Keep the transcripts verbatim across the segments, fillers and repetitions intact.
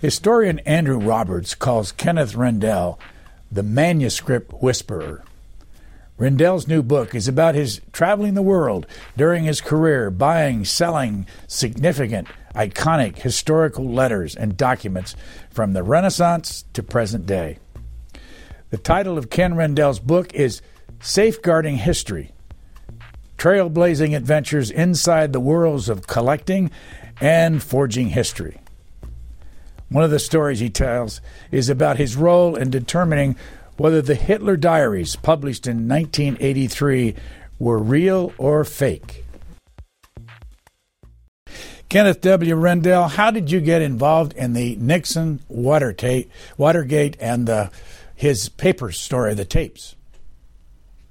Historian Andrew Roberts calls Kenneth Rendell the manuscript whisperer. Rendell's new book is about his traveling the world during his career, buying, selling significant, iconic historical letters and documents from the Renaissance to present day. The title of Ken Rendell's book is Safeguarding History, Trailblazing Adventures Inside the Worlds of Collecting and Forging History. One of the stories he tells is about his role in determining whether the Hitler diaries published in nineteen eighty-three were real or fake. Kenneth W. Rendell, how did you get involved in the Nixon Watergate, Watergate and the his paper story, the tapes?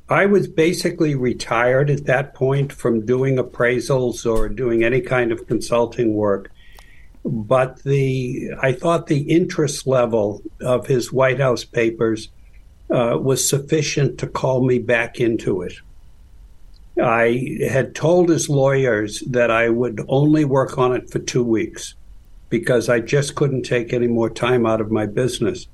I was basically retired at that point from doing appraisals or doing any kind of consulting work. But the I thought the interest level of his White House papers uh, was sufficient to call me back into it. I had told his lawyers that I would only work on it for two weeks because I just couldn't take any more time out of my business,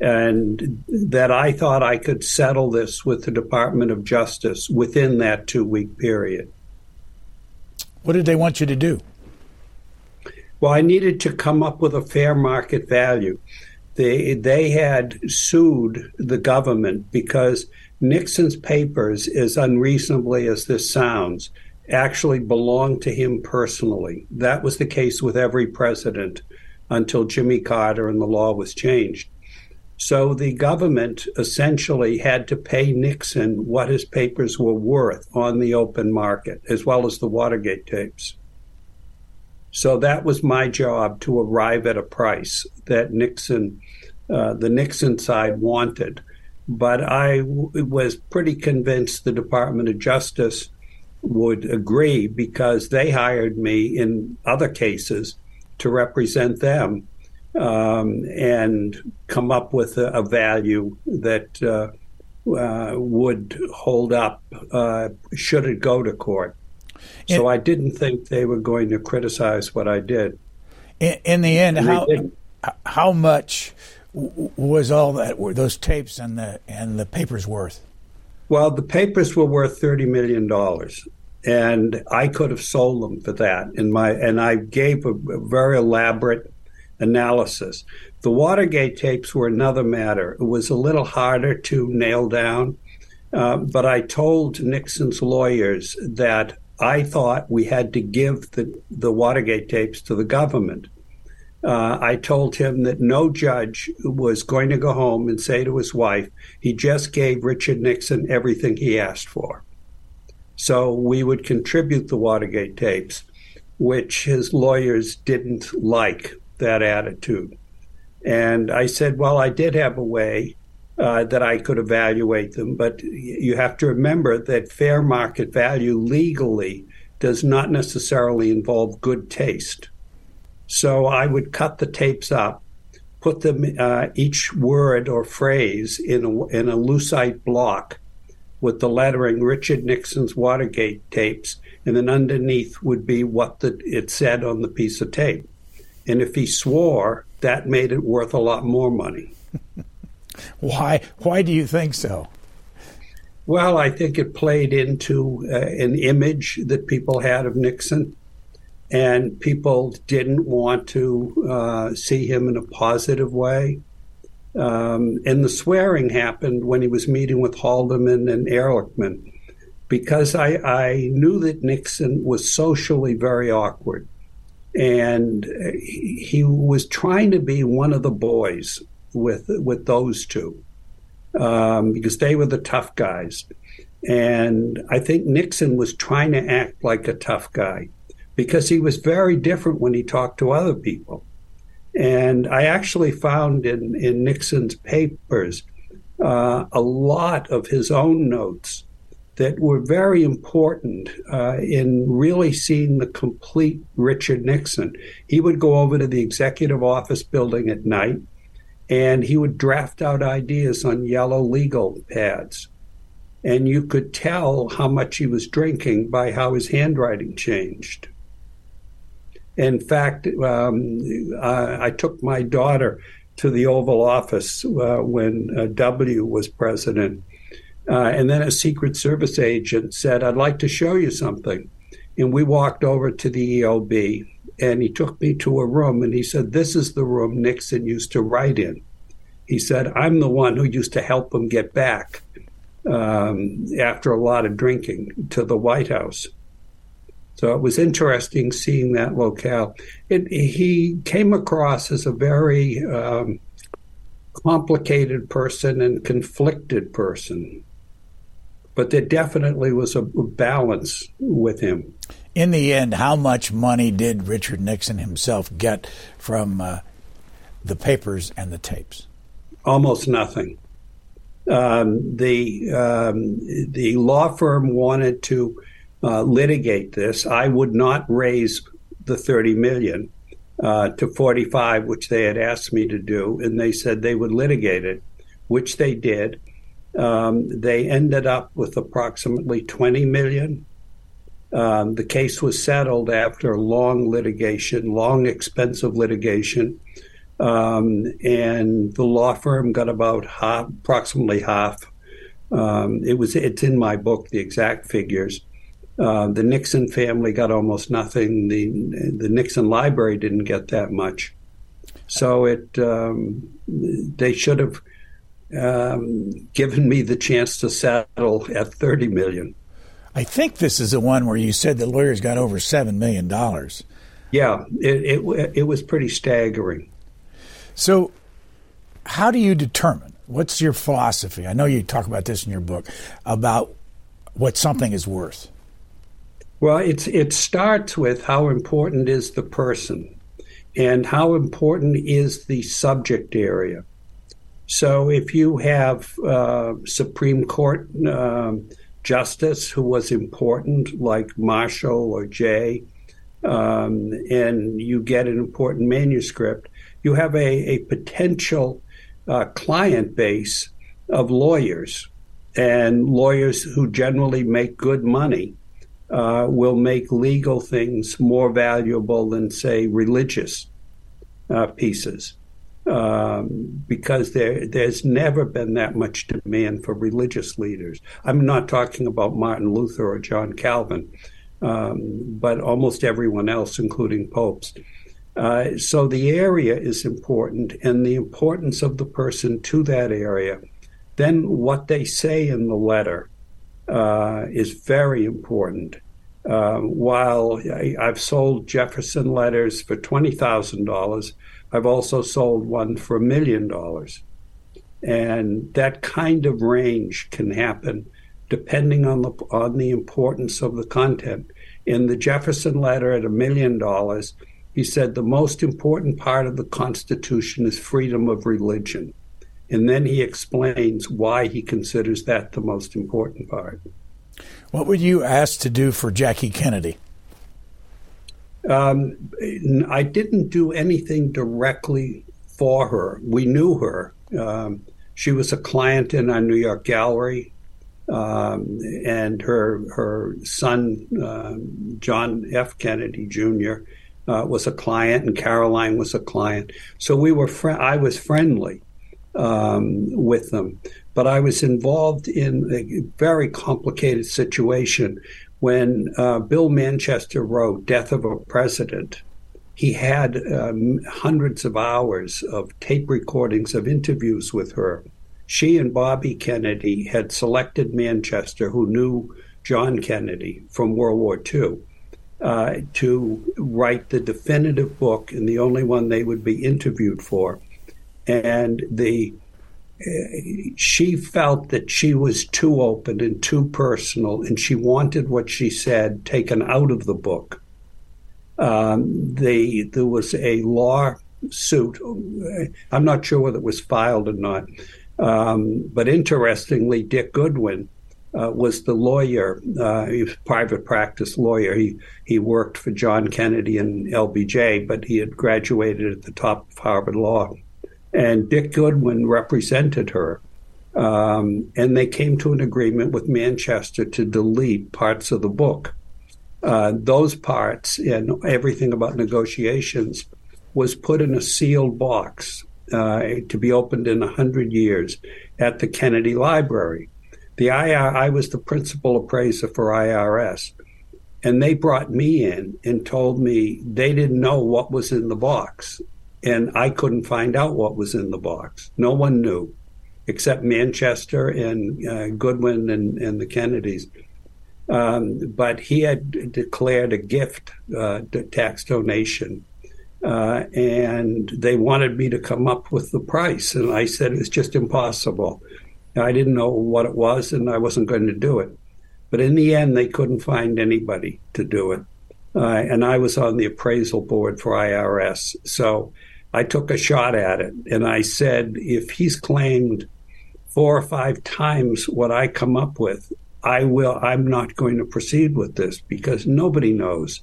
and that I thought I could settle this with the Department of Justice within that two-week period. What did they want you to do? Well, I needed to come up with a fair market value. They, they had sued the government because Nixon's papers, as unreasonably as this sounds, actually belonged to him personally. That was the case with every president until Jimmy Carter and the law was changed. So the government essentially had to pay Nixon what his papers were worth on the open market, as well as the Watergate tapes. So that was my job, to arrive at a price that Nixon, uh, the Nixon side wanted. But I w- was pretty convinced the Department of Justice would agree because they hired me in other cases to represent them. Um, and come up with a, a value that uh, uh, would hold up uh, should it go to court. In, so I didn't think they were going to criticize what I did. In, in the end, and how how much w- was all that? Were those tapes and the and the papers worth? Well, the papers were worth thirty million dollars. And I could have sold them for that. In my and I gave a, a very elaborate analysis. The Watergate tapes were another matter. It was a little harder to nail down, uh, but I told Nixon's lawyers that I thought we had to give the, the Watergate tapes to the government. Uh, I told him that no judge was going to go home and say to his wife, he just gave Richard Nixon everything he asked for. So we would contribute the Watergate tapes, which his lawyers didn't like that attitude. And I said, well, I did have a way uh, that I could evaluate them, but you have to remember that fair market value legally does not necessarily involve good taste. So I would cut the tapes up, put them uh, each word or phrase in a, in a lucite block with the lettering Richard Nixon's Watergate tapes, and then underneath would be what the, it said on the piece of tape. And if he swore, that made it worth a lot more money. Why? Why do you think so? Well, I think it played into uh, an image that people had of Nixon, and people didn't want to uh, see him in a positive way. Um, and the swearing happened when he was meeting with Haldeman and Ehrlichman, because I, I knew that Nixon was socially very awkward. And he was trying to be one of the boys with with those two, um, because they were the tough guys. And I think Nixon was trying to act like a tough guy because he was very different when he talked to other people. And I actually found in, in Nixon's papers uh, a lot of his own notes that were very important uh, in really seeing the complete Richard Nixon. He would go over to the Executive Office Building at night, and he would draft out ideas on yellow legal pads. And you could tell how much he was drinking by how his handwriting changed. In fact, um, I, I took my daughter to the Oval Office uh, when uh, W was president. Uh, and then a Secret Service agent said, "I'd like to show you something." And we walked over to the E O B, and he took me to a room, and he said, "This is the room Nixon used to write in." He said, "I'm the one who used to help him get back um, after a lot of drinking to the White House." So it was interesting seeing that locale. It, he came across as a very um, complicated person and conflicted person. But there definitely was a balance with him. In the end, how much money did Richard Nixon himself get from uh, the papers and the tapes? Almost nothing. Um, the um, the law firm wanted to uh, litigate this. I would not raise the thirty million dollars uh, to forty-five, which they had asked me to do, and they said they would litigate it, which they did. Um, they ended up with approximately twenty million dollars. Um, the case was settled after long litigation, long, expensive litigation, um, and the law firm got about half, approximately half. Um, it was it's in my book, the exact figures. Uh, the Nixon family got almost nothing. The the Nixon Library didn't get that much, so it um, they should have. Um, given me the chance to settle at thirty million dollars. I think this is the one where you said the lawyers got over seven million dollars. Yeah, it, it, it was pretty staggering. So how do you determine, what's your philosophy? I know you talk about this in your book, about what something is worth. Well, it's, it starts with how important is the person and how important is the subject area. So if you have uh, Supreme Court uh, justice who was important, like Marshall or Jay, um, and you get an important manuscript, you have a, a potential uh, client base of lawyers. And lawyers who generally make good money uh, will make legal things more valuable than, say, religious uh, pieces. Um, because there, there's never been that much demand for religious leaders. I'm not talking about Martin Luther or John Calvin, um, but almost everyone else, including popes. Uh, so the area is important, and the importance of the person to that area. Then what they say in the letter uh, is very important. Uh, while I, I've sold Jefferson letters for twenty thousand dollars, I've also sold one for a million dollars. And that kind of range can happen depending on the on the importance of the content. In the Jefferson letter at a million dollars, he said the most important part of the Constitution is freedom of religion. And then he explains why he considers that the most important part. What were you asked to do for Jackie Kennedy? Um, I didn't do anything directly for her. We knew her. Um, she was a client in our New York gallery, um, and her her son, uh, John F. Kennedy Junior, uh, was a client, and Caroline was a client. So we were. Fr- I was friendly um, with them, but I was involved in a very complicated situation. When uh, Bill Manchester wrote Death of a President, he had um, hundreds of hours of tape recordings of interviews with her. She and Bobby Kennedy had selected Manchester, who knew John Kennedy from World War Two, uh, to write the definitive book and the only one they would be interviewed for. And the she felt that she was too open and too personal, and she wanted what she said taken out of the book. Um, they, there was a lawsuit. I'm not sure whether it was filed or not, um, but interestingly, Dick Goodwin uh, was the lawyer. Uh, he was a private practice lawyer. He, he worked for John Kennedy and L B J, but he had graduated at the top of Harvard Law. And Dick Goodwin represented her, um, and they came to an agreement with Manchester to delete parts of the book. uh, those parts and everything about negotiations was put in a sealed box uh, to be opened in one hundred years at the Kennedy Library. The I R, I was the principal appraiser for I R S, and they brought me in and told me they didn't know what was in the box, and I couldn't find out what was in the box. No one knew, except Manchester and uh, Goodwin and, and the Kennedys. Um, but he had declared a gift, uh, tax donation, uh, and they wanted me to come up with the price, and I said it's just impossible. I didn't know what it was, and I wasn't going to do it. But in the end, they couldn't find anybody to do it. Uh, and I was on the appraisal board for I R S. So I took a shot at it. And I said, if he's claimed four or five times what I come up with, I will, I'm not going to proceed with this because nobody knows.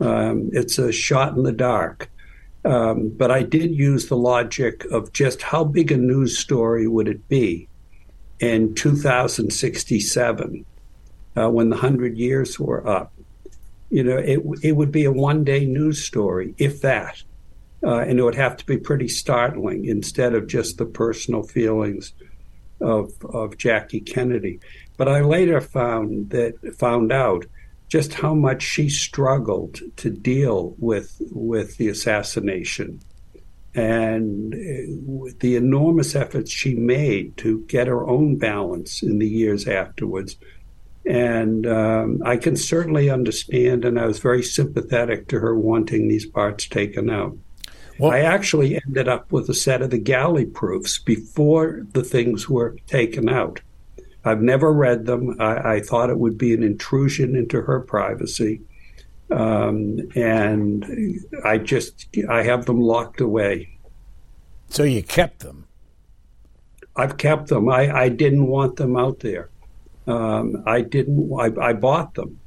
Um, it's a shot in the dark. Um, but I did use the logic of just how big a news story would it be in two thousand sixty-seven, uh, when the one hundred years were up. You know, it it would be a one-day news story, if that. Uh, and it would have to be pretty startling instead of just the personal feelings of of Jackie Kennedy. But I later found that found out just how much she struggled to deal with with the assassination and the enormous efforts she made to get her own balance in the years afterwards. And um, I can certainly understand, and I was very sympathetic to her wanting these parts taken out. Well, I actually ended up with a set of the galley proofs before the things were taken out. I've never read them. I, I thought it would be an intrusion into her privacy. Um, and I just, I have them locked away. So you kept them? I've kept them. I, I didn't want them out there. Um, I didn't, I, I bought them,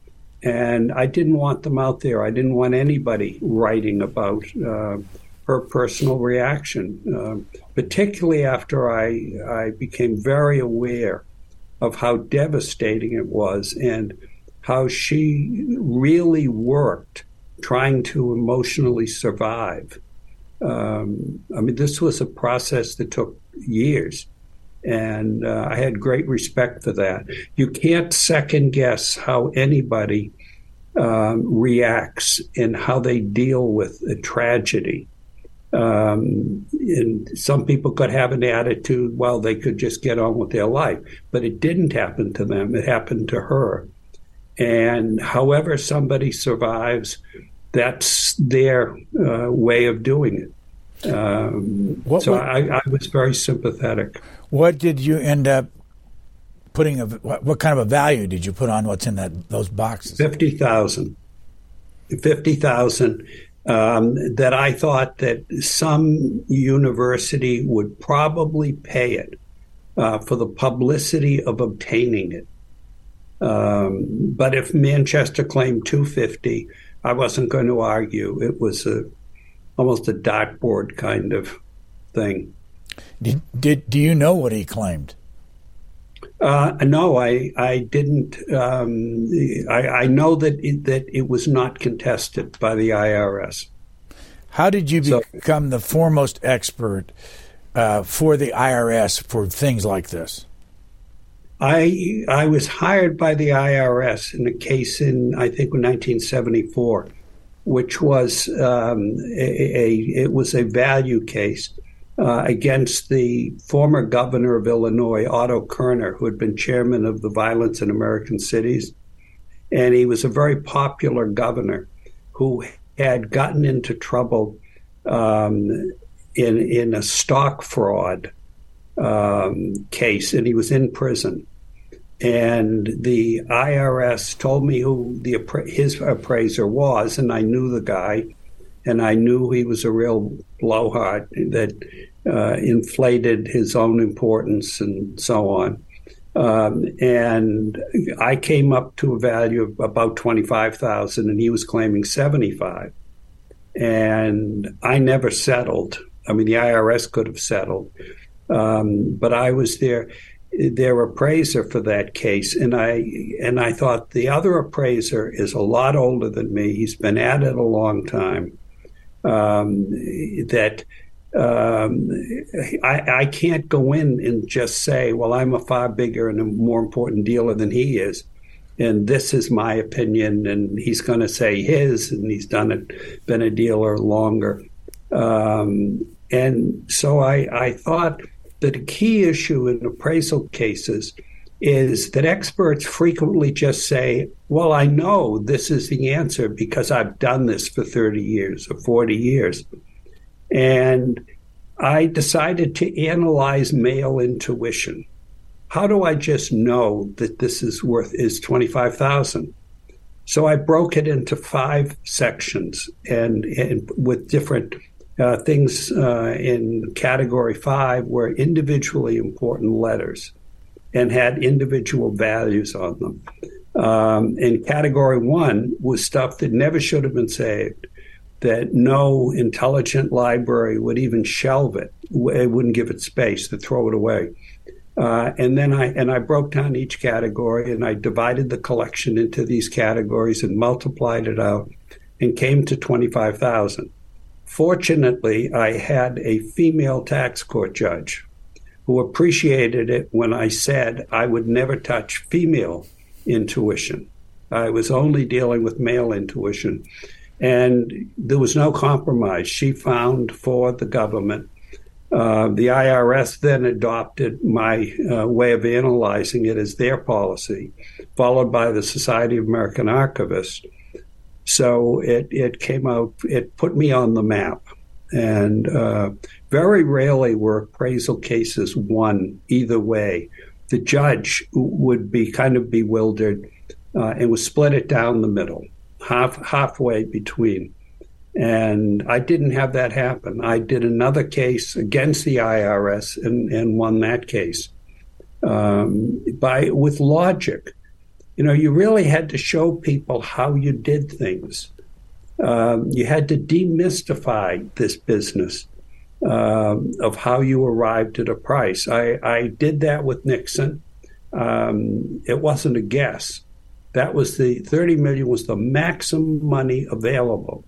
and I didn't want them out there. I didn't want anybody writing about uh, her personal reaction, um, particularly after I, I became very aware of how devastating it was and how she really worked trying to emotionally survive. Um, I mean, this was a process that took years. And uh, I had great respect for that. You can't second guess how anybody um, reacts and how they deal with a tragedy. Um, and some people could have an attitude, well, they could just get on with their life. But it didn't happen to them. It happened to her. And however somebody survives, that's their uh, way of doing it. Um, what so I, I was very sympathetic. What did you end up putting? A, what, what kind of a value did you put on what's in that those boxes? Fifty thousand. Fifty thousand. Um, that I thought that some university would probably pay it uh, for the publicity of obtaining it. Um, but if Manchester claimed two fifty, I wasn't going to argue. It was a almost a dartboard kind of thing. Did, did do you know what he claimed? Uh, no, I I didn't. Um, I, I know that it, that it was not contested by the I R S. How did you so, become the foremost expert uh, for the I R S for things like this? I I was hired by the I R S in a case in I think nineteen seventy-four. Which was um, a, a it was a value case uh, against the former governor of Illinois, Otto Kerner, who had been chairman of the Violence in American Cities, and he was a very popular governor who had gotten into trouble um, in in a stock fraud um, case, and he was in prison. And the I R S told me who the his appraiser was, and I knew the guy, and I knew he was a real blowhard that uh, inflated his own importance and so on. Um, and I came up to a value of about twenty-five thousand dollars, and he was claiming seventy-five thousand dollars. And I never settled. I mean, the I R S could have settled, um, but I was there. their appraiser for that case. And I and I thought the other appraiser is a lot older than me. He's been at it a long time. Um, that um, I, I can't go in and just say, well, I'm a far bigger and a more important dealer than he is, and this is my opinion, and he's going to say his, and he's done it, been a dealer longer. Um, and so I, I thought that a key issue in appraisal cases is that experts frequently just say, well, I know this is the answer because I've done this for thirty years or forty years. And I decided to analyze male intuition. How do I just know that this is worth is twenty-five thousand? So I broke it into five sections and, and with different uh, things uh, in category five were individually important letters and had individual values on them. Um, and category one was stuff that never should have been saved, that no intelligent library would even shelve it. It wouldn't give it space to throw it away. Uh, and then I and I broke down each category, and I divided the collection into these categories and multiplied it out and came to twenty-five thousand. Fortunately, I had a female tax court judge who appreciated it when I said I would never touch female intuition. I was only dealing with male intuition, and there was no compromise. She found for the government. Uh, the I R S then adopted my uh, way of analyzing it as their policy, followed by the Society of American Archivists. So it, it came out, it put me on the map. And uh, very rarely were appraisal cases won either way. The judge would be kind of bewildered uh, and would split it down the middle, half halfway between. And I didn't have that happen. I did another case against the I R S and, and won that case um, by with logic. You know, you really had to show people how you did things. Um, you had to demystify this business um, of how you arrived at a price. I, I did that with Nixon. Um, it wasn't a guess. That was the thirty million dollars was the maximum money available.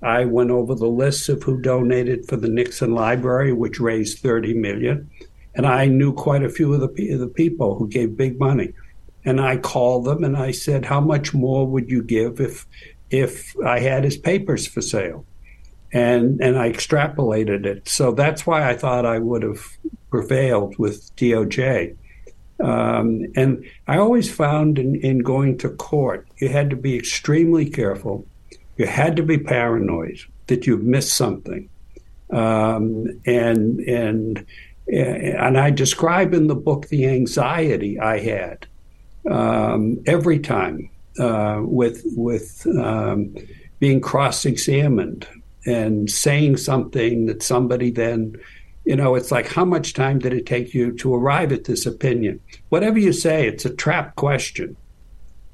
I went over the lists of who donated for the Nixon Library, which raised thirty million dollars. And I knew quite a few of the, of the people who gave big money. And I called them and I said, how much more would you give if if I had his papers for sale? And and I extrapolated it. So that's why I thought I would have prevailed with D O J. Um, and I always found in, in going to court, you had to be extremely careful. You had to be paranoid that you've missed something. Um, and and and I describe in the book the anxiety I had um, every time uh, with with um, being cross-examined and saying something that somebody then, you know, it's like, how much time did it take you to arrive at this opinion? Whatever you say, it's a trap question.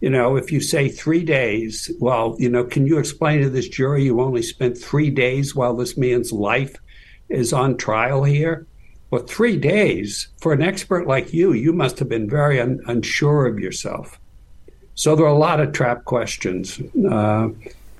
You know, if you say three days, well, you know, can you explain to this jury you only spent three days while this man's life is on trial here? Well, three days for an expert like you, you must have been very un- unsure of yourself. So there are a lot of trap questions. Uh,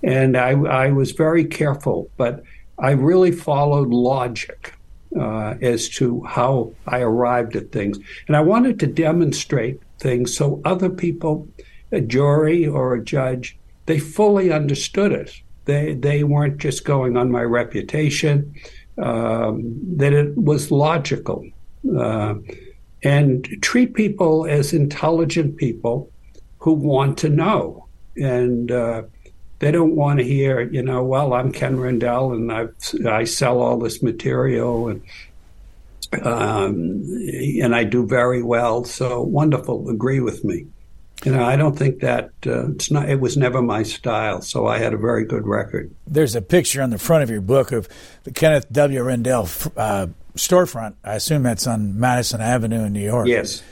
and I, I was very careful, but I really followed logic uh, as to how I arrived at things. And I wanted to demonstrate things so other people, a jury or a judge, they fully understood it. They they weren't just going on my reputation, um, that it was logical. Uh, and treat people as intelligent people who want to know. And uh, they don't want to hear, you know, well, I'm Ken Rendell and I I sell all this material and um, and I do very well, so wonderful, agree with me. You know, I don't think that uh, it's not. It was never my style, so I had a very good record. There's a picture on the front of your book of the Kenneth W. Rendell uh, storefront. I assume that's on Madison Avenue in New York. Yes.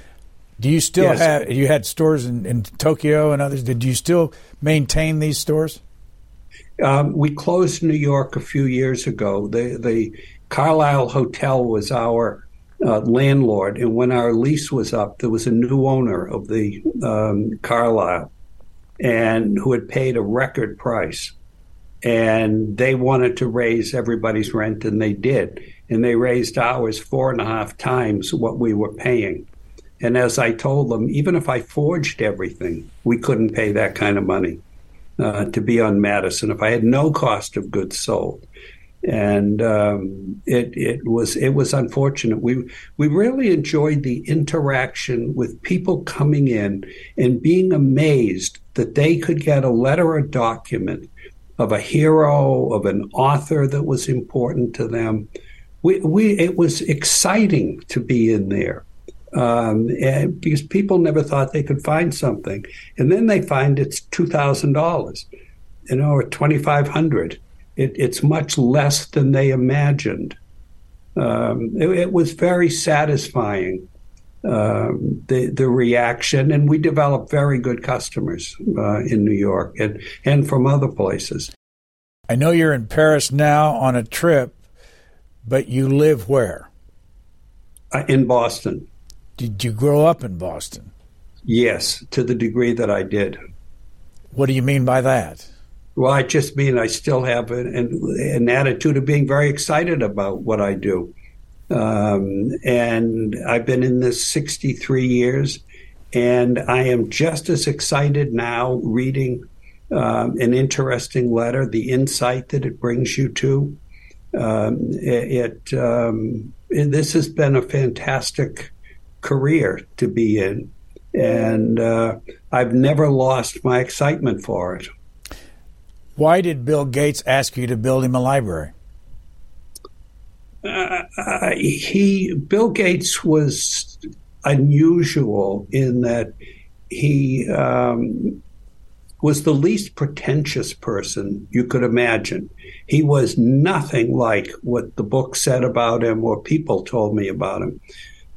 Do you still yes. have? You had stores in, in Tokyo and others. Did you still maintain these stores? Um, we closed New York a few years ago. The the Carlisle Hotel was our uh, landlord. And when our lease was up, there was a new owner of the um, Carlisle, and who had paid a record price. And they wanted to raise everybody's rent, and they did. And they raised ours four and a half times what we were paying. And as I told them, even if I forged everything, we couldn't pay that kind of money uh, to be on Madison. If I had no cost of goods sold, and um, it it was it was unfortunate. We we really enjoyed the interaction with people coming in and being amazed that they could get a letter or document of a hero, of an author that was important to them. We we it was exciting to be in there. Um, and because people never thought they could find something, and then they find it's two thousand dollars, you know, or twenty five hundred. It, it's much less than they imagined. Um, it, it was very satisfying, um, the the reaction, and we developed very good customers uh, in New York and and from other places. I know you're in Paris now on a trip, but you live where? Uh, in Boston. Did you grow up in Boston? Yes, to the degree that I did. What do you mean by that? Well, I just mean I still have an, an, an attitude of being very excited about what I do. Um, and I've been in this sixty-three years, and I am just as excited now reading um, an interesting letter, the insight that it brings you to. Um, it, it, um, it this has been a fantastic career to be in, and uh, I've never lost my excitement for it. Why did Bill Gates ask you to build him a library? Uh, he, Bill Gates was unusual in that he um, was the least pretentious person you could imagine. He was nothing like what the book said about him or people told me about him,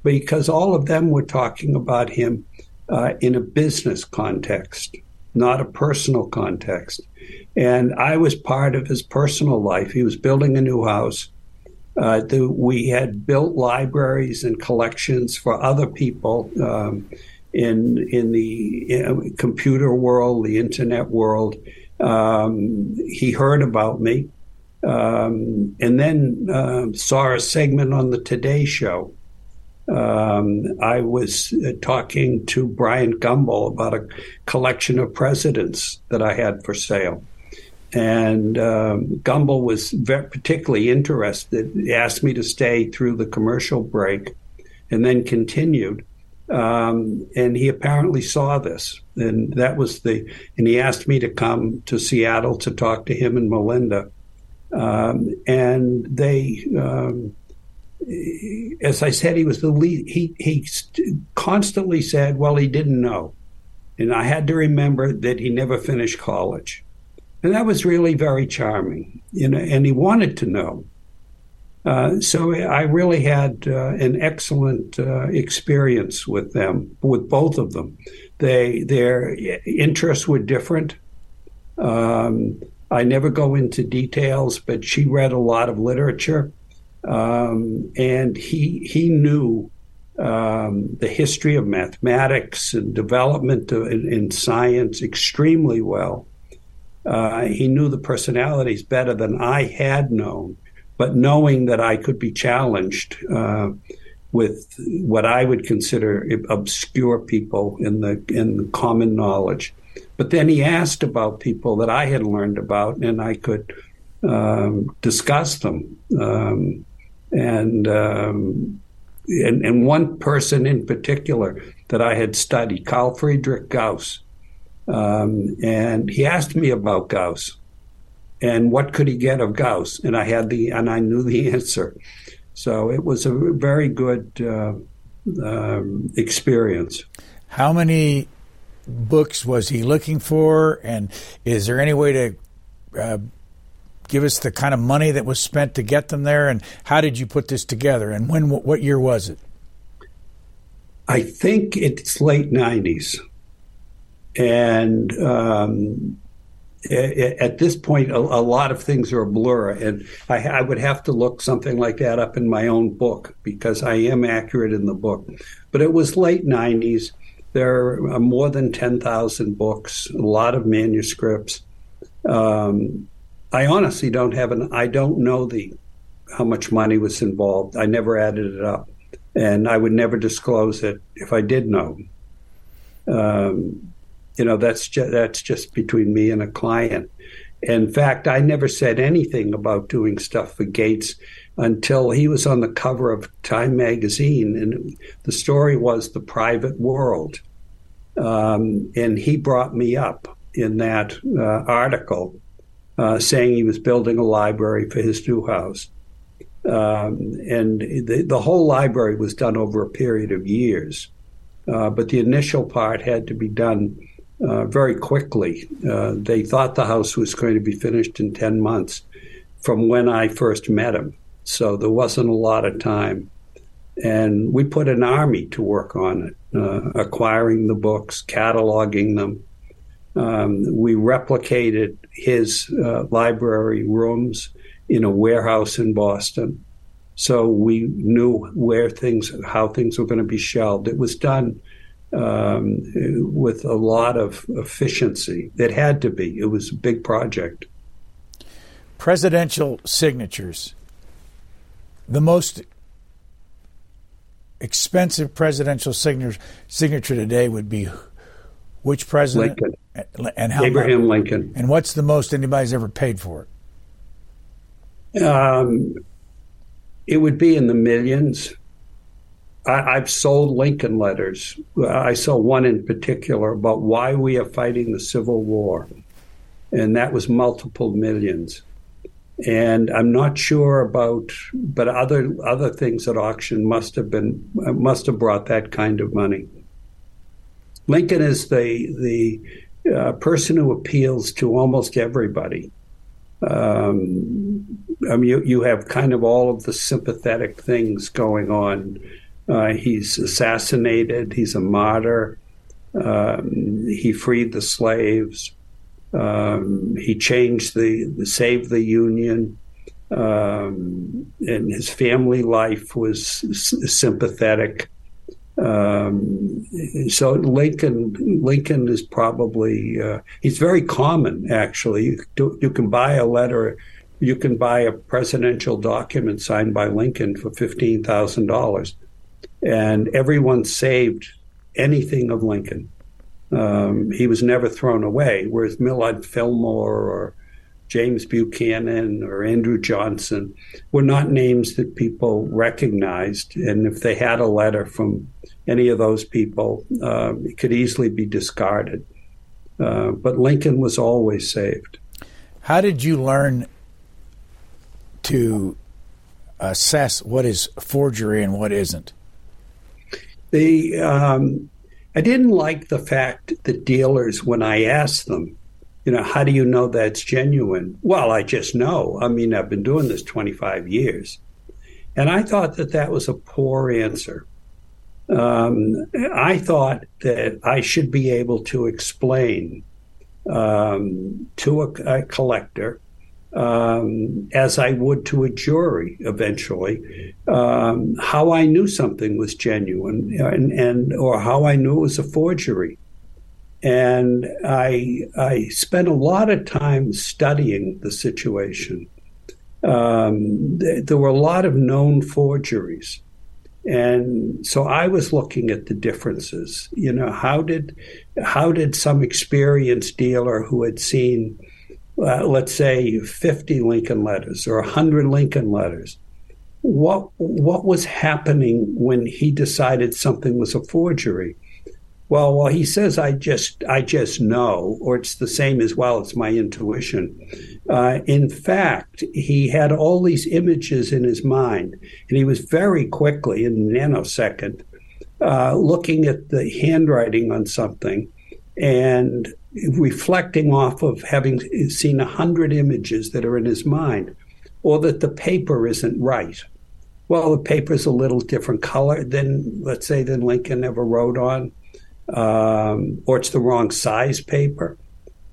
because all of them were talking about him uh, in a business context, not a personal context. And I was part of his personal life. He was building a new house. Uh, the, we had built libraries and collections for other people um, in in the in computer world, the internet world. Um, he heard about me um, and then uh, saw a segment on the Today Show. Um, I was uh, talking to Brian Gumbel about a collection of presidents that I had for sale. And um, Gumbel was very particularly interested. He asked me to stay through the commercial break and then continued. Um, and he apparently saw this. And that was the, and he asked me to come to Seattle to talk to him and Melinda. Um, and they, um, as I said, he was the lead. He, he constantly said, well, he didn't know. And I had to remember that he never finished college. And that was really very charming, you know, and he wanted to know. Uh, so I really had uh, an excellent uh, experience with them, with both of them. They, their interests were different. Um, I never go into details, but she read a lot of literature. Um, and he he knew um, the history of mathematics and development of, in, in science extremely well. Uh, he knew the personalities better than I had known, but knowing that I could be challenged uh, with what I would consider obscure people in the in the common knowledge. But then he asked about people that I had learned about, and I could um, discuss them. Um, and, um, and and one person in particular that I had studied, Carl Friedrich Gauss, um, and he asked me about Gauss and what could he get of Gauss, and I had the and I knew the answer, so it was a very good uh, um, experience. How many books was he looking for, and is there any way to uh, give us the kind of money that was spent to get them there? And how did you put this together? And when, what year was it? I think it's late nineties. And um, at this point, a, a lot of things are a blur, and I, I would have to look something like that up in my own book, because I am accurate in the book. But it was late nineties. There are more than ten thousand books, a lot of manuscripts. Um, I honestly don't have an, I don't know the how much money was involved. I never added it up, and I would never disclose it if I did know. Um, you know, that's just, that's just between me and a client. In fact, I never said anything about doing stuff for Gates until he was on the cover of Time magazine, and the story was The Private World. Um, and he brought me up in that uh, article uh, saying he was building a library for his new house. Um, and the, the whole library was done over a period of years. Uh, but the initial part had to be done uh, very quickly. Uh, they thought the house was going to be finished in ten months from when I first met him. So there wasn't a lot of time. And we put an army to work on it, uh, acquiring the books, cataloging them. Um, we replicated his uh, library rooms in a warehouse in Boston. So we knew where things, how things were going to be shelved. It was done um, with a lot of efficiency. It had to be. It was a big project. Presidential signatures. The most expensive presidential signature, signature today would be which president? Lincoln. And how Abraham much? Lincoln. And what's the most anybody's ever paid for it? Um. It would be in the millions. I, I've sold Lincoln letters. I saw one in particular about why we are fighting the Civil War, and that was multiple millions. And I'm not sure about, but other other things at auction must have been must have brought that kind of money. Lincoln is the the uh, person who appeals to almost everybody. Um, I mean, you, you have kind of all of the sympathetic things going on. Uh, he's assassinated. He's a martyr. Um, he freed the slaves. Um, he changed the, the saved the Union. Um, and his family life was s- sympathetic. Um, so Lincoln, Lincoln is probably, uh, he's very common, actually. You, do, you can buy a letter, you can buy a presidential document signed by Lincoln for fifteen thousand dollars. And everyone saved anything of Lincoln. Um, he was never thrown away, whereas Millard Fillmore or James Buchanan or Andrew Johnson were not names that people recognized. And if they had a letter from any of those people, uh, it could easily be discarded. Uh, but Lincoln was always saved. How did you learn to assess what is forgery and what isn't? The um, I didn't like the fact that dealers, when I asked them, you know, how do you know that's genuine? Well, I just know. I mean, I've been doing this twenty-five years. And I thought that that was a poor answer. Um, I thought that I should be able to explain um, to a, a collector, um, as I would to a jury eventually, um, how I knew something was genuine and, and or how I knew it was a forgery. And I I spent a lot of time studying the situation. Um, th- there were a lot of known forgeries. And so I was looking at the differences. You know, how did how did some experienced dealer who had seen, uh, let's say, fifty Lincoln letters or one hundred Lincoln letters, what what was happening when he decided something was a forgery? Well, well, he says, I just I just know, or it's the same as, well, it's my intuition. Uh, in fact, he had all these images in his mind, and he was very quickly, in a nanosecond, uh, looking at the handwriting on something and reflecting off of having seen a hundred images that are in his mind, or that the paper isn't right. Well, the paper's a little different color than, let's say, than Lincoln ever wrote on. Um, or it's the wrong size paper.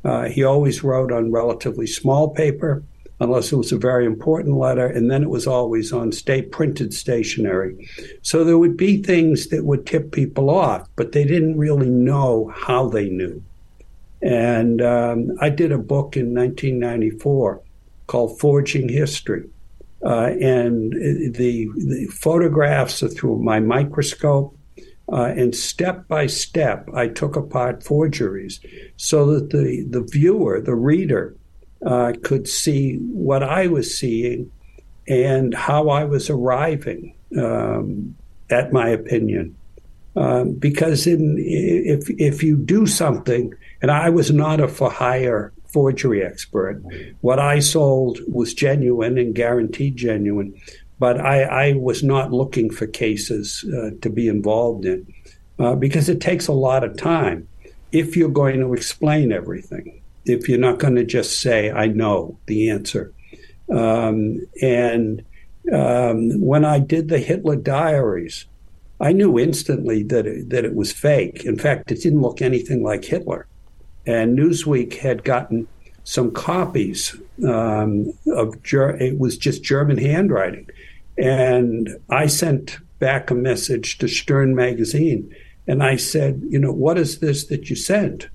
Uh, he always wrote on relatively small paper, unless it was a very important letter, and then it was always on state printed stationery. So there would be things that would tip people off, but they didn't really know how they knew. And um, I did a book in nineteen ninety-four called Forging History. Uh, and the, the photographs are through my microscope. Uh, and step by step, I took apart forgeries so that the, the viewer, the reader, uh, could see what I was seeing and how I was arriving um, at my opinion. Um, because in, if if you do something, and I was not a for-hire forgery expert. What I sold was genuine and guaranteed genuine, but I, I was not looking for cases uh, to be involved in uh, because it takes a lot of time if you're going to explain everything, if you're not going to just say, I know the answer. Um, and um, when I did the Hitler diaries, I knew instantly that it, that it was fake. In fact, it didn't look anything like Hitler. And Newsweek had gotten some copies um, of Ger- it was just German handwriting. And I sent back a message to Stern Magazine. And I said, you know, what is this that you sent?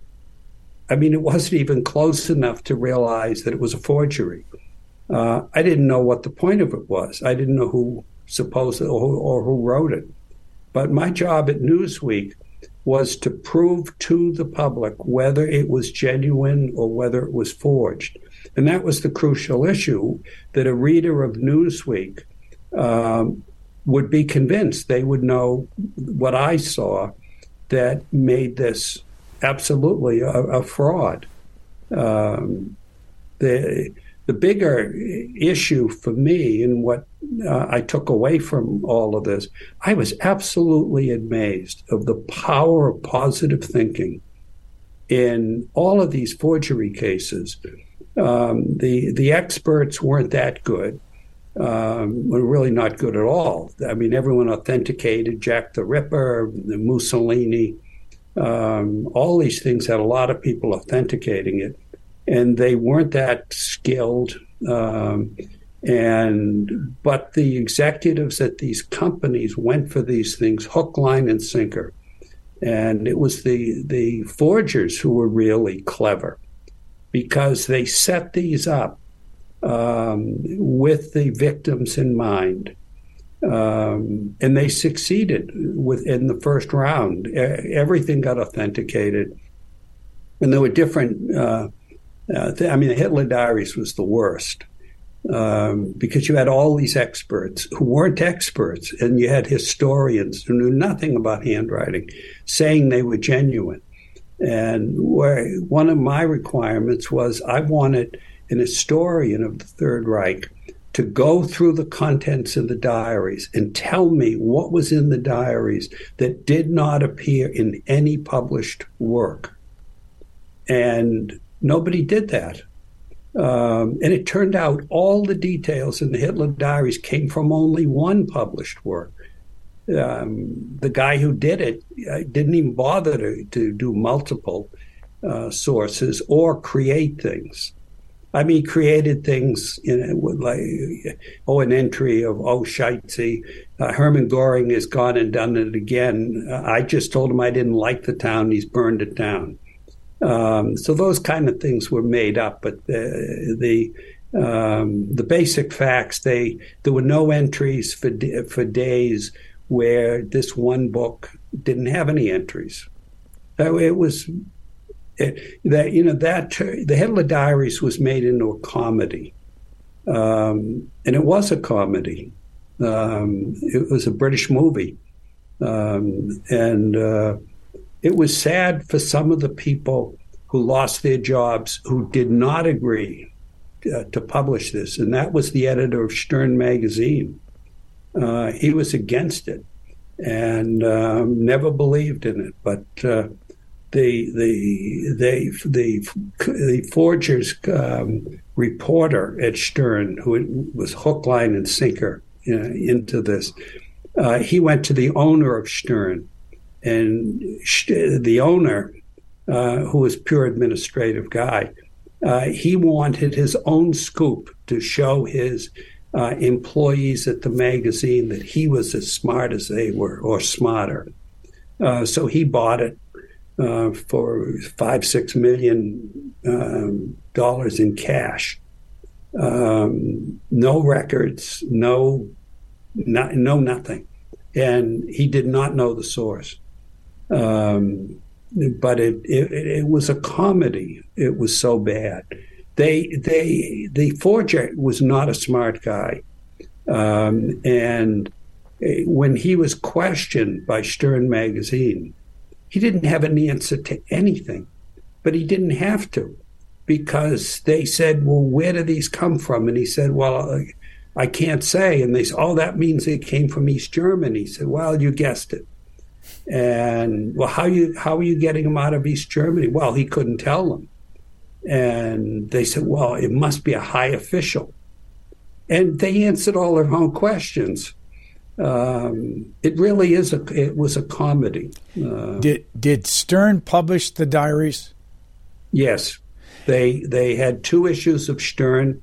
I mean, it wasn't even close enough to realize that it was a forgery. Uh, I didn't know what the point of it was. I didn't know who supposed or, or who wrote it. But my job at Newsweek was to prove to the public whether it was genuine or whether it was forged. And that was the crucial issue, that a reader of Newsweek um, would be convinced. They would know what I saw that made this absolutely a, a fraud. Um, the, the bigger issue for me and what Uh, I took away from all of this, I was absolutely amazed of the power of positive thinking in all of these forgery cases. Um, the the experts weren't that good, um, were really not good at all. I mean, everyone authenticated Jack the Ripper, Mussolini, um, all these things had a lot of people authenticating it, and they weren't that skilled. Um, And but the executives at these companies went for these things hook, line, and sinker. And it was the the forgers who were really clever because they set these up um, with the victims in mind. Um, and they succeeded within the first round. Everything got authenticated. And there were different, uh, uh, th- I mean, the Hitler Diaries was the worst. Um, because you had all these experts who weren't experts, and you had historians who knew nothing about handwriting saying they were genuine. And where, one of my requirements was I wanted an historian of the Third Reich to go through the contents of the diaries and tell me what was in the diaries that did not appear in any published work. And nobody did that. Um, and it turned out all the details in the Hitler Diaries came from only one published work. Um, the guy who did it uh, didn't even bother to, to do multiple uh, sources or create things. I mean, he created things, you know, like, oh, an entry of, oh, Scheitze, uh, Hermann Göring has gone and done it again. Uh, I just told him I didn't like the town. He's burned it down. Um, so those kind of things were made up, but the the, um, the basic facts, they there were no entries for d- for days where this one book didn't have any entries. It was it, that you know that the Hitler Diaries was made into a comedy, um, and it was a comedy. Um, it was a British movie, um, and. Uh, It was sad for some of the people who lost their jobs who did not agree uh, to publish this, and that was the editor of Stern Magazine. Uh, he was against it and um, never believed in it. But uh, the the they the the forger's um, reporter at Stern, who was hook, line, and sinker uh, into this, uh, he went to the owner of Stern. And the owner uh, who was pure administrative guy. Uh, he wanted his own scoop to show his uh, employees at the magazine that he was as smart as they were, or smarter. Uh, so he bought it uh, for five, six million um, dollars in cash. Um, no records, no, not, no nothing. And he did not know the source. Um, but it, it it was a comedy. It was so bad. They they the forger was not a smart guy, um, and when he was questioned by Stern Magazine, he didn't have an answer to anything, but he didn't have to, because they said, "Well, where do these come from?" And he said, "Well, I can't say." And they said, "Oh, that means they came from East Germany." He said, "Well, you guessed it." And, "Well, how you how are you getting them out of East Germany?" Well, he couldn't tell them. And they said, "Well, it must be a high official." And they answered all their own questions. Um, it really is a it was a comedy. Uh, did did Stern publish the diaries? Yes, they they had two issues of Stern.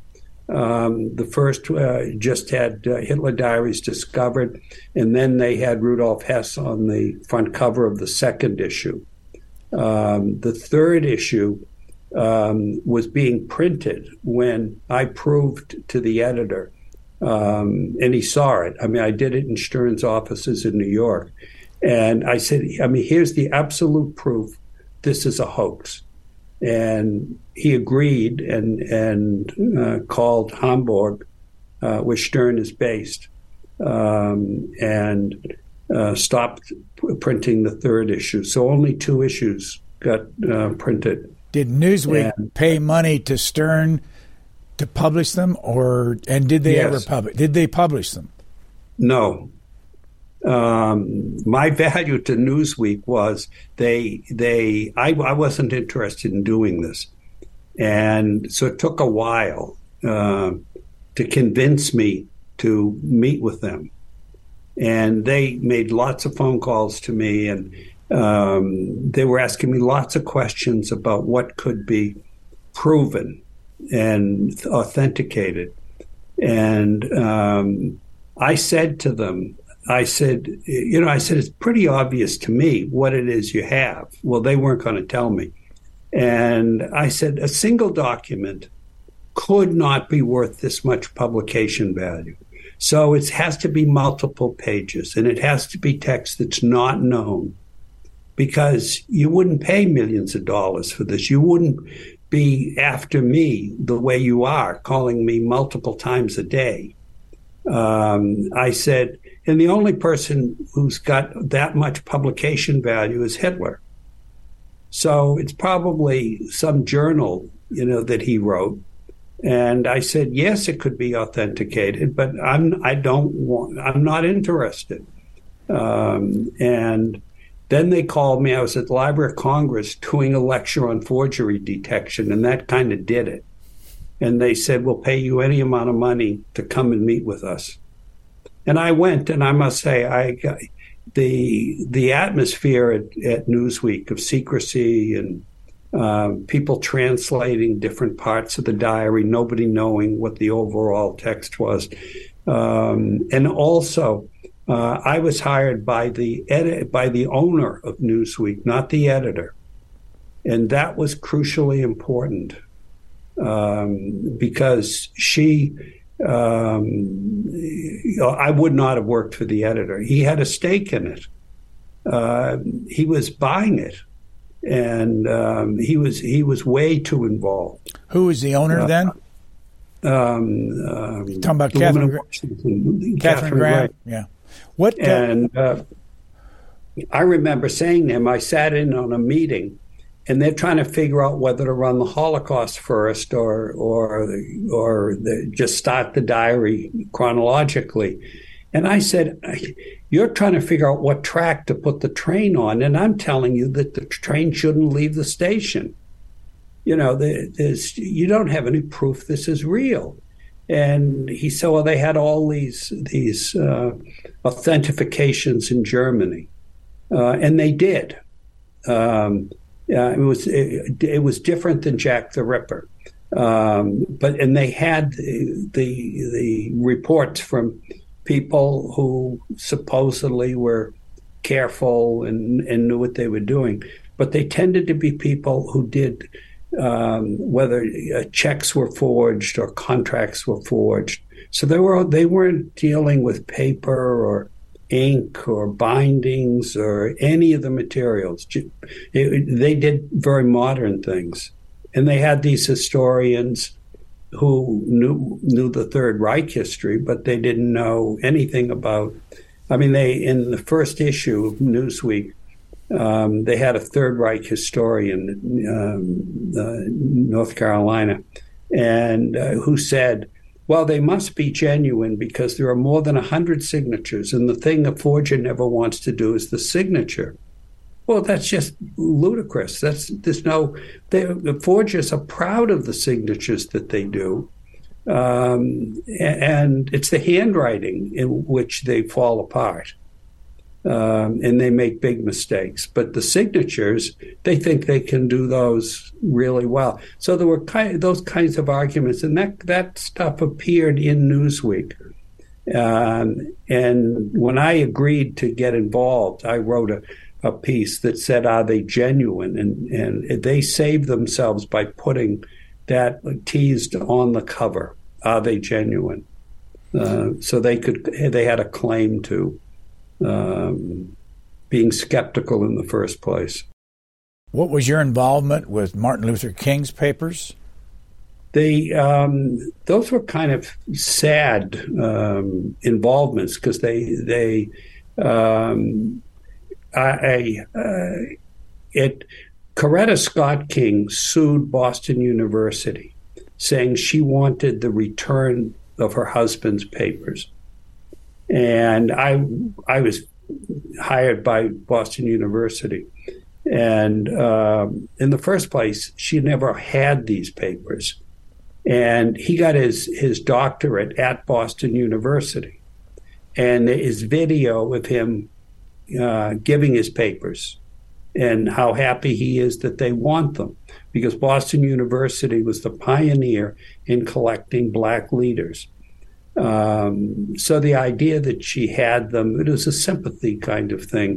Um, the first uh, just had uh, Hitler Diaries Discovered, and then they had Rudolf Hess on the front cover of the second issue. Um, the third issue um, was being printed when I proved to the editor, um, and he saw it. I mean, I did it in Stern's offices in New York. And I said, I mean, here's the absolute proof this is a hoax. And he agreed and and uh, called Hamburg, uh, where Stern is based, um, and uh, stopped p- printing the third issue. So only two issues got uh, printed. Did Newsweek and, pay money to Stern to publish them, or and did they yes. ever publish? Did they publish them? No. Um, my value to Newsweek was they they I, I wasn't interested in doing this, and so it took a while uh, to convince me to meet with them, and they made lots of phone calls to me, and um, they were asking me lots of questions about what could be proven and authenticated, and um, I said to them. I said, you know, I said, it's pretty obvious to me what it is you have. Well, they weren't going to tell me. And I said, a single document could not be worth this much publication value. So it has to be multiple pages, and it has to be text that's not known, because you wouldn't pay millions of dollars for this. You wouldn't be after me the way you are, calling me multiple times a day. Um, I said, and the only person who's got that much publication value is Hitler. So it's probably some journal, you know, that he wrote. And I said, yes, it could be authenticated, but I'm I don't want I'm not interested. Um, and then they called me. I was at the Library of Congress doing a lecture on forgery detection, and that kind of did it. And they said, we'll pay you any amount of money to come and meet with us. And I went, and I must say, I the the atmosphere at, at Newsweek of secrecy and um, people translating different parts of the diary, nobody knowing what the overall text was. Um, and also, uh, I was hired by the edit by the owner of Newsweek, not the editor. And that was crucially important. Um, because she, um, I would not have worked for the editor. He had a stake in it. Uh, he was buying it, and um, he was he was way too involved. Who was the owner uh, then? Um, um, You're talking about Catherine, Gra- Catherine, Catherine Graham. Wright. Yeah. What? The- and uh, I remember saying to him, I sat in on a meeting. And they're trying to figure out whether to run the Holocaust first or or or the, just start the diary chronologically. And I said, you're trying to figure out what track to put the train on. And I'm telling you that the train shouldn't leave the station. You know, there, there's you don't have any proof this is real. And he said, well, they had all these, these uh, authentications in Germany. Uh, and they did. Um Uh, it was it, it was different than Jack the Ripper. Um, but and they had the the reports from people who supposedly were careful and, and knew what they were doing, but they tended to be people who did, um, whether uh, checks were forged or contracts were forged. So they were they weren't dealing with paper or ink or bindings or any of the materials. It, it, they did very modern things. And they had these historians who knew knew the Third Reich history, but they didn't know anything about. I mean, they in the first issue of Newsweek, um, they had a Third Reich historian, um, uh, North Carolina, and uh, who said, "Well, they must be genuine because there are more than a hundred signatures, and the thing a forger never wants to do is the signature." Well, that's just ludicrous. That's there's no they, the forgers are proud of the signatures that they do, um, and it's the handwriting in which they fall apart, um, and they make big mistakes. But the signatures, they think they can do those really well. So there were kind of those kinds of arguments, and that that stuff appeared in Newsweek. Um, and when I agreed to get involved, I wrote a. a piece that said, are they genuine? And and they saved themselves by putting that teased on the cover. Are they genuine? Uh, so they could they had a claim to um, being skeptical in the first place. What was your involvement with Martin Luther King's papers? They um, those were kind of sad um, involvements because they they. Um, I, uh, it, Coretta Scott King sued Boston University, saying she wanted the return of her husband's papers. And I, I was hired by Boston University. And um, in the first place, she never had these papers. And he got his, his doctorate at Boston University. And there is video of him Uh, giving his papers and how happy he is that they want them, because Boston University was the pioneer in collecting black leaders. Um, so the idea that she had them, it was a sympathy kind of thing.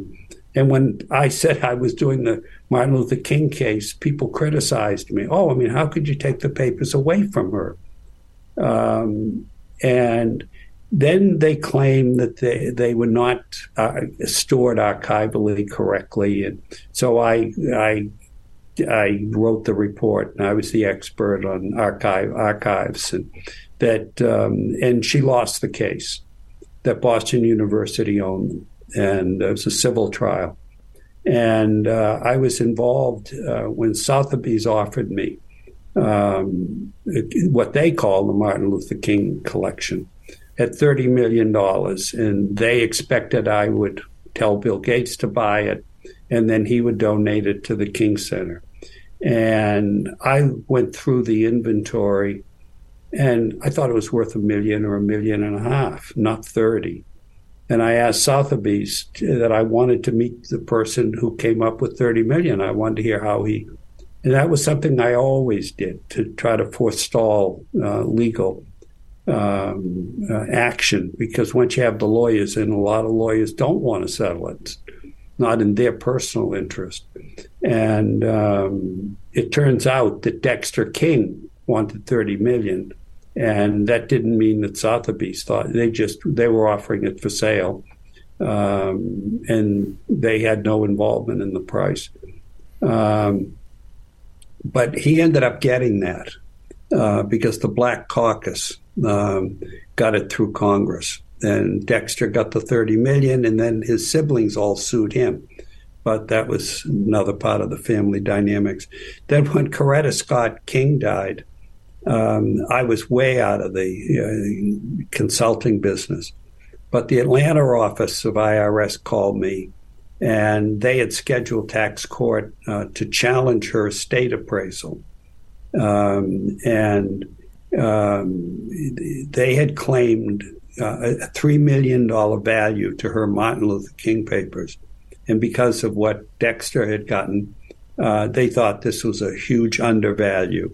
And when I said I was doing the Martin Luther King case, people criticized me. Oh, I mean, how could you take the papers away from her? Um, and Then they claimed that they, they were not uh, stored archivally correctly. And so I, I I wrote the report, and I was the expert on archive archives. And that um, and she lost the case, that Boston University owned them. And it was a civil trial. And uh, I was involved uh, when Sotheby's offered me um, what they call the Martin Luther King collection at thirty million dollars, and they expected I would tell Bill Gates to buy it, and then he would donate it to the King Center. And I went through the inventory, and I thought it was worth a million or a million and a half, not thirty. And I asked Sotheby's that I wanted to meet the person who came up with thirty million. I wanted to hear how he, and that was something I always did, to try to forestall uh, legal Um, uh, action, because once you have the lawyers in, a lot of lawyers don't want to settle it, not in their personal interest. And um, it turns out that Dexter King wanted thirty million dollars, and that didn't mean that Sotheby's thought, they just, they were offering it for sale, um, and they had no involvement in the price. Um, but he ended up getting that uh, because the Black Caucus Um, got it through Congress, and Dexter got the thirty million, and then his siblings all sued him. But that was another part of the family dynamics. Then when Coretta Scott King died, um, I was way out of the uh, consulting business, but the Atlanta office of I R S called me, and they had scheduled tax court uh, to challenge her estate appraisal, um, and Um, they had claimed uh, a three million dollars value to her Martin Luther King papers. And because of what Dexter had gotten, Uh, they thought this was a huge undervalue.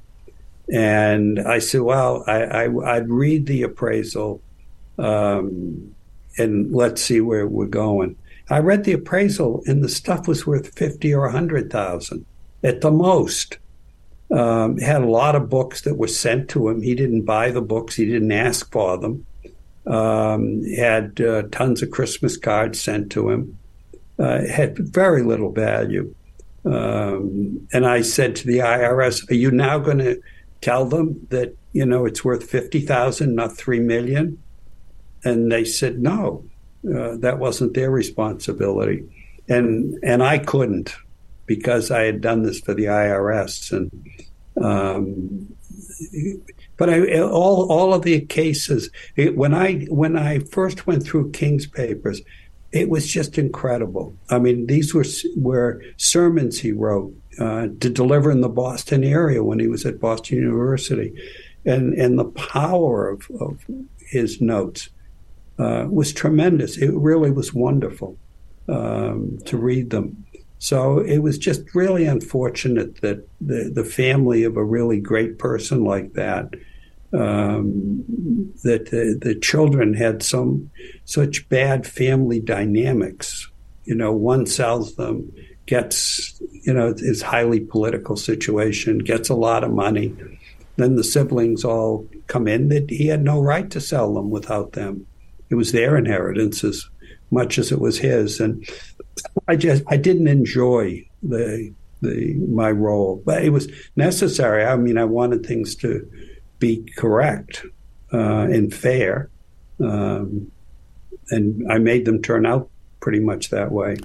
And I said, well, I, I, I'd read the appraisal um, and let's see where we're going. I read the appraisal and the stuff was worth fifty or one hundred thousand at the most. Um, had a lot of books that were sent to him. He didn't buy the books. He didn't ask for them. Um, had uh, tons of Christmas cards sent to him. Uh, had very little value. Um, and I said to the I R S, are you now going to tell them that, you know, it's worth fifty thousand, not three million? And they said, no, uh, that wasn't their responsibility. And, and I couldn't, because I had done this for the I R S. And, um, but I, all, all of the cases, it, when I, when I first went through King's papers, it was just incredible. I mean, these were were sermons he wrote uh, to deliver in the Boston area when he was at Boston University, and and the power of, of his notes uh, was tremendous. It really was wonderful um, to read them. So it was just really unfortunate that the the family of a really great person like that. Um, that the, the children had some such bad family dynamics. You know, one sells them, gets, you know, is highly political situation, gets a lot of money. Then the siblings all come in that he had no right to sell them without them. It was their inheritance as much as it was his. And I just, I didn't enjoy the, the, my role, but it was necessary. I mean, I wanted things to be correct uh, and fair. Um, and I made them turn out pretty much that way.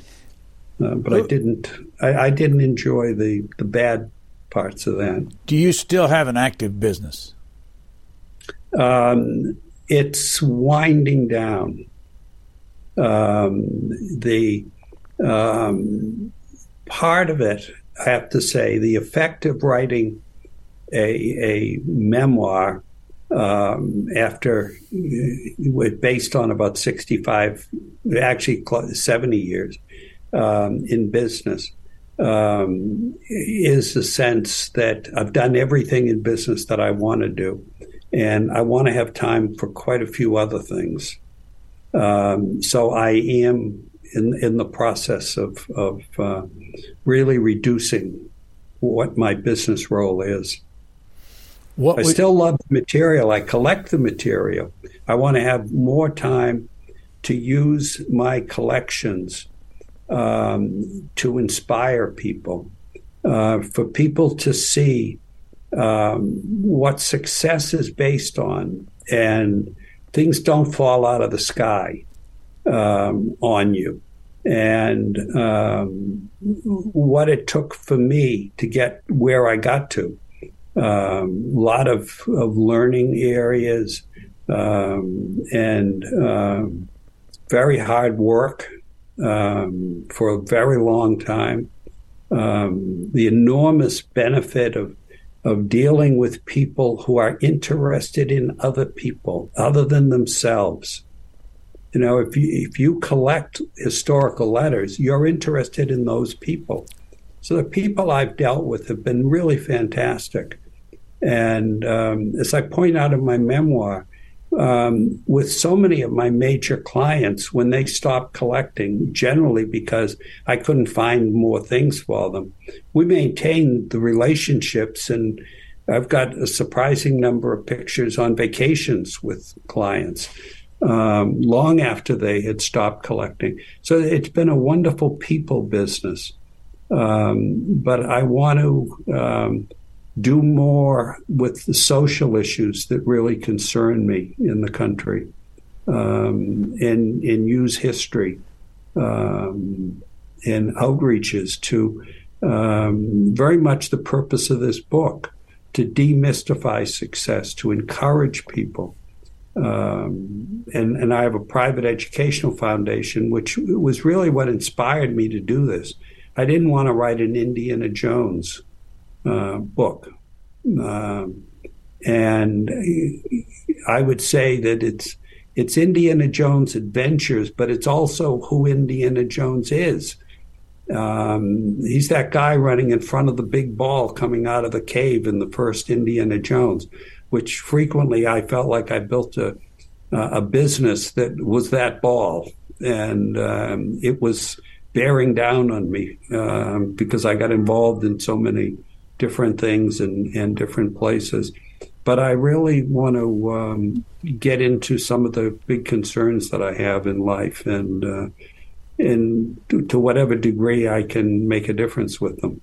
Uh, but well, I didn't I, I didn't enjoy the, the bad parts of that. Do you still have an active business? Um, it's winding down. Um, the um, part of it, I have to say, the effect of writing A, a memoir um, after based on about sixty-five, actually seventy years um, in business um, is the sense that I've done everything in business that I want to do, and I want to have time for quite a few other things. Um, so I am in in the process of of uh, really reducing what my business role is. What I would, still love the material. I collect the material. I want to have more time to use my collections um, to inspire people, uh, for people to see um, what success is based on, and things don't fall out of the sky um, on you. And um, what it took for me to get where I got to. A um, lot of, of learning areas um, and um, very hard work um, for a very long time. Um, the enormous benefit of of dealing with people who are interested in other people other than themselves. You know, if you, if you collect historical letters, you're interested in those people. So the people I've dealt with have been really fantastic. And um, as I point out in my memoir, um, with so many of my major clients, when they stopped collecting, generally because I couldn't find more things for them, we maintained the relationships. And I've got a surprising number of pictures on vacations with clients um, long after they had stopped collecting. So it's been a wonderful people business. Um, but I want to um, do more with the social issues that really concern me in the country, um, and, and use history um, and outreaches to um, very much the purpose of this book, to demystify success, to encourage people. Um, and, and I have a private educational foundation, which was really what inspired me to do this. I didn't want to write an Indiana Jones uh, book. Um, and I would say that it's it's Indiana Jones adventures, but it's also who Indiana Jones is. Um, he's that guy running in front of the big ball coming out of the cave in the first Indiana Jones, which frequently I felt like I built a a business that was that ball. And um, it was bearing down on me um, because I got involved in so many different things and, and different places. But I really want to um, get into some of the big concerns that I have in life and uh, and to, to whatever degree I can make a difference with them.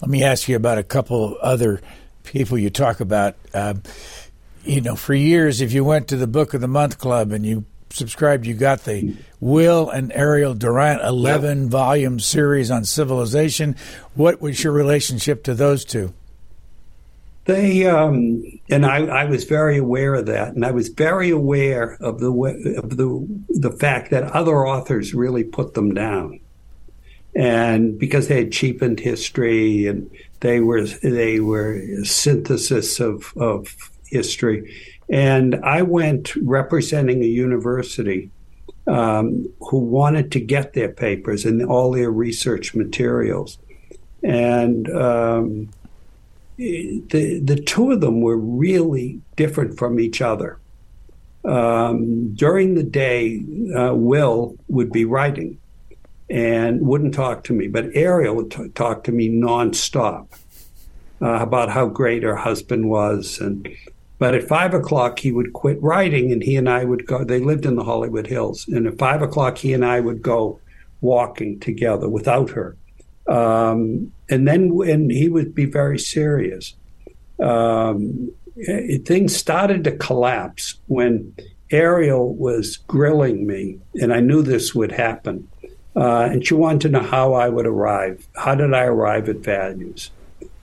Let me ask you about a couple other people you talk about. Uh, you know, for years, if you went to the Book of the Month Club and you subscribed, you got the Will and Ariel Durant eleven volume series on civilization. What was your relationship to those two? They um, and I, I was very aware of that, and I was very aware of the of the the fact that other authors really put them down, and because they had cheapened history and they were they were a synthesis of of history. And I went representing a university um, who wanted to get their papers and all their research materials. And um, the the two of them were really different from each other. Um, during the day, uh, Will would be writing and wouldn't talk to me, but Ariel would t- talk to me nonstop uh, about how great her husband was. And But at five o'clock, he would quit writing, and he and I would go. They lived in the Hollywood Hills, and at five o'clock, he and I would go walking together without her. Um, and then, and he would be very serious. Um, it, things started to collapse when Ariel was grilling me, and I knew this would happen. Uh, and she wanted to know how I would arrive. How did I arrive at values?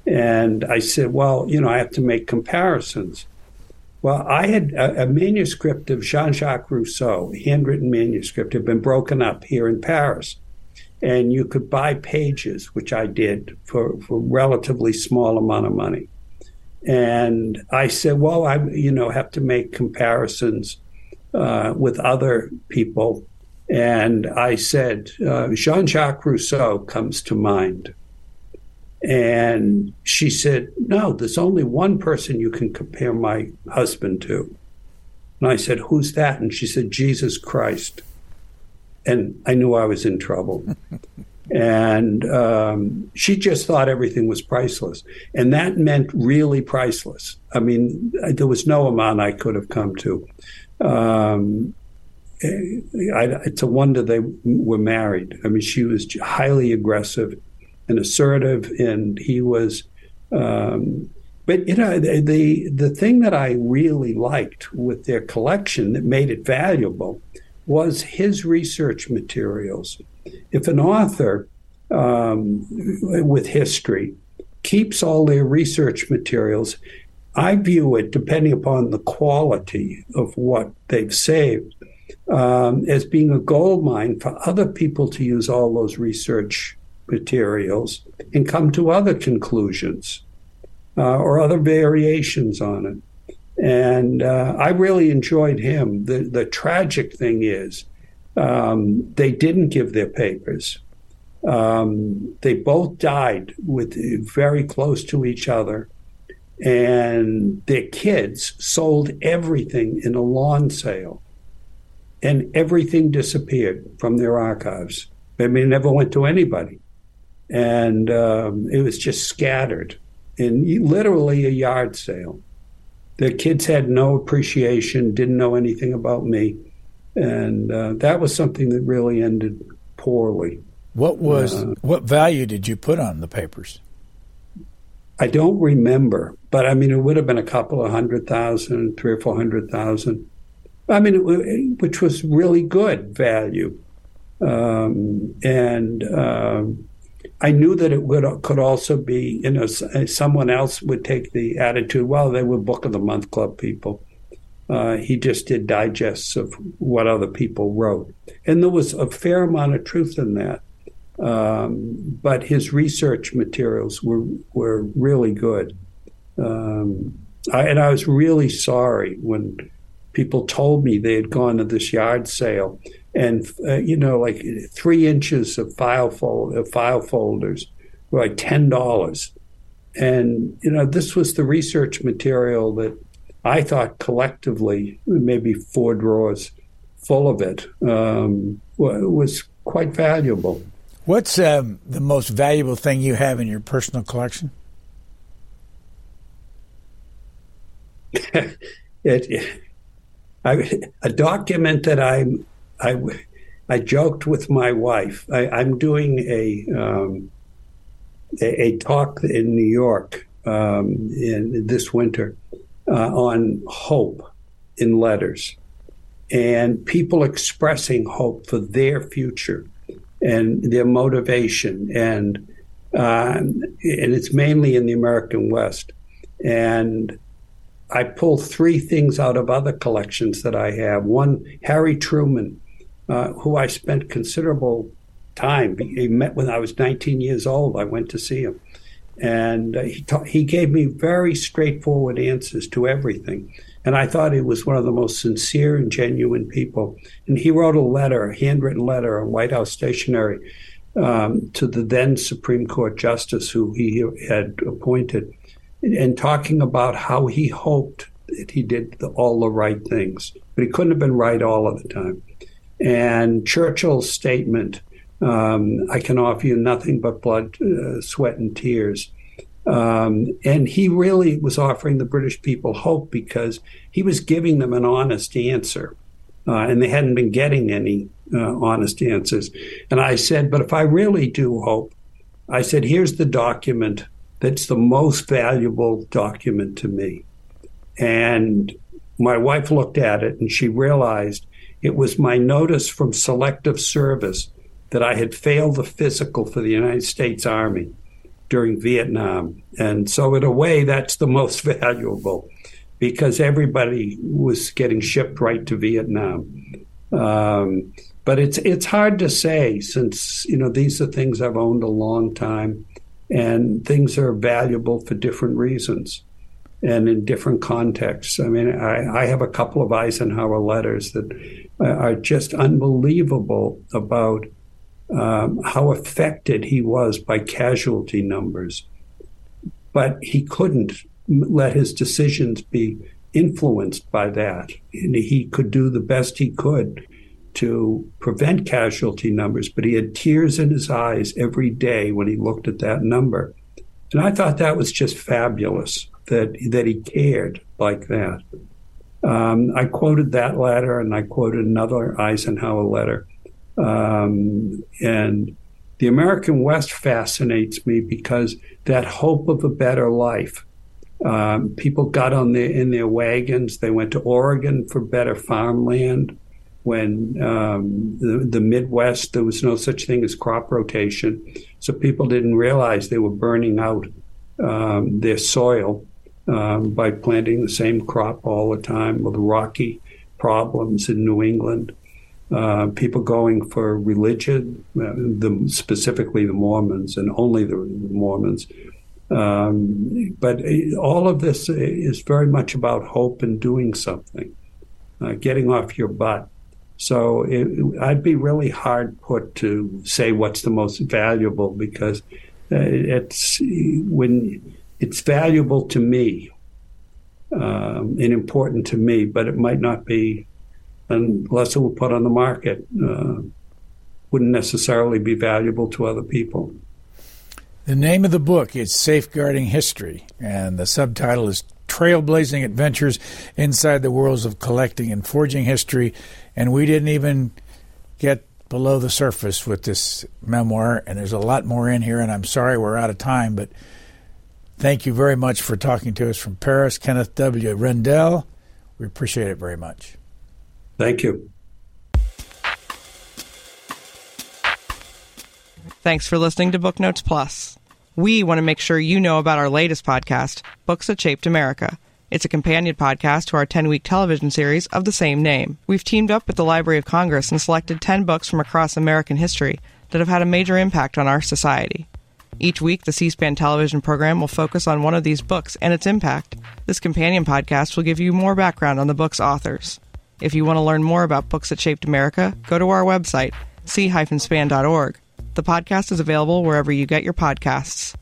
And I said, well, you know, I have to make comparisons. Well, I had a, a manuscript of Jean-Jacques Rousseau, a handwritten manuscript, had been broken up here in Paris. And you could buy pages, which I did, for, for a relatively small amount of money. And I said, well, I, you know, have to make comparisons uh, with other people. And I said, uh, Jean-Jacques Rousseau comes to mind. And she said, no, there's only one person you can compare my husband to. And I said, who's that? And she said, Jesus Christ. And I knew I was in trouble. And um, she just thought everything was priceless. And that meant really priceless. I mean, there was no amount I could have come to. Um, I, it's a wonder they were married. I mean, she was highly aggressive and assertive, and he was, um, but you know, the the thing that I really liked with their collection that made it valuable was his research materials. If an author um, with history keeps all their research materials, I view it, depending upon the quality of what they've saved, um, as being a gold mine for other people to use all those research materials and come to other conclusions uh, or other variations on it. And uh, I really enjoyed him. The, the tragic thing is um, they didn't give their papers. Um, they both died with very close to each other. And their kids sold everything in a lawn sale. And everything disappeared from their archives. I mean, it never went to anybody. And um, it was just scattered in literally a yard sale. The kids had no appreciation, didn't know anything about me. And uh, that was something that really ended poorly. What was uh, what value did you put on the papers? I don't remember, but I mean, it would have been a couple of hundred thousand, three or four hundred thousand. I mean, it, which was really good value. Um, and um, I knew that it would could also be, you know, someone else would take the attitude, well, they were Book of the Month Club people. Uh, he just did digests of what other people wrote. And there was a fair amount of truth in that. Um, but his research materials were, were really good. Um, I, and I was really sorry when people told me they had gone to this yard sale and uh, you know, like three inches of file fold of file folders were like ten dollars. And you know, this was the research material that I thought collectively, maybe four drawers full of it, um, was quite valuable. What's um, the most valuable thing you have in your personal collection? it, it I, a document that I'm I, I joked with my wife. I, I'm doing a, um, a a talk in New York um, in this winter uh, on hope in letters, and people expressing hope for their future and their motivation, and uh, and it's mainly in the American West. And I pulled three things out of other collections that I have. One, Harry Truman, uh, who I spent considerable time. He met when I was nineteen years old. I went to see him, and he ta- he gave me very straightforward answers to everything. And I thought he was one of the most sincere and genuine people. And he wrote a letter, a handwritten letter on White House stationery um, to the then Supreme Court Justice who he had appointed, and talking about how he hoped that he did the, all the right things. But he couldn't have been right all of the time. And Churchill's statement, um, I can offer you nothing but blood, uh, sweat, and tears. Um, and he really was offering the British people hope because he was giving them an honest answer. Uh, and they hadn't been getting any uh, honest answers. And I said, but if I really do hope, I said, here's the document that's the most valuable document to me. And my wife looked at it and she realized it was my notice from Selective Service that I had failed the physical for the United States Army during Vietnam. And so in a way, that's the most valuable because everybody was getting shipped right to Vietnam. Um, but it's it's hard to say since, you know, these are things I've owned a long time. And things are valuable for different reasons and in different contexts. I mean, I, I have a couple of Eisenhower letters that are just unbelievable about um, how affected he was by casualty numbers. But he couldn't let his decisions be influenced by that. And he could do the best he could to prevent casualty numbers, but he had tears in his eyes every day when he looked at that number. And I thought that was just fabulous, that that he cared like that. Um, I quoted that letter, and I quoted another Eisenhower letter. Um, and the American West fascinates me because that hope of a better life. Um, people got on their, in their wagons. They went to Oregon for better farmland. When um, the, the Midwest, there was no such thing as crop rotation. So people didn't realize they were burning out um, their soil um, by planting the same crop all the time, with rocky problems in New England. Uh, people going for religion, uh, the, specifically the Mormons and only the, the Mormons. Um, but it, all of this is very much about hope and doing something, uh, getting off your butt. So it, I'd be really hard put to say what's the most valuable because it's when it's valuable to me um, and important to me, but it might not be unless it were put on the market. Uh, wouldn't necessarily be valuable to other people. The name of the book is Safeguarding History, and the subtitle is Trailblazing Adventures Inside the Worlds of Collecting and Forging History. And we didn't even get below the surface with this memoir, and there's a lot more in here, and I'm sorry we're out of time, but thank you very much for talking to us from Paris, Kenneth W. Rendell. We appreciate it very much. Thank you. Thanks for listening to Book Notes Plus. We want to make sure you know about our latest podcast, Books That Shaped America. It's a companion podcast to our ten-week television series of the same name. We've teamed up with the Library of Congress and selected ten books from across American history that have had a major impact on our society. Each week, the C-SPAN television program will focus on one of these books and its impact. This companion podcast will give you more background on the book's authors. If you want to learn more about Books That Shaped America, go to our website, c dash span dot org. The podcast is available wherever you get your podcasts.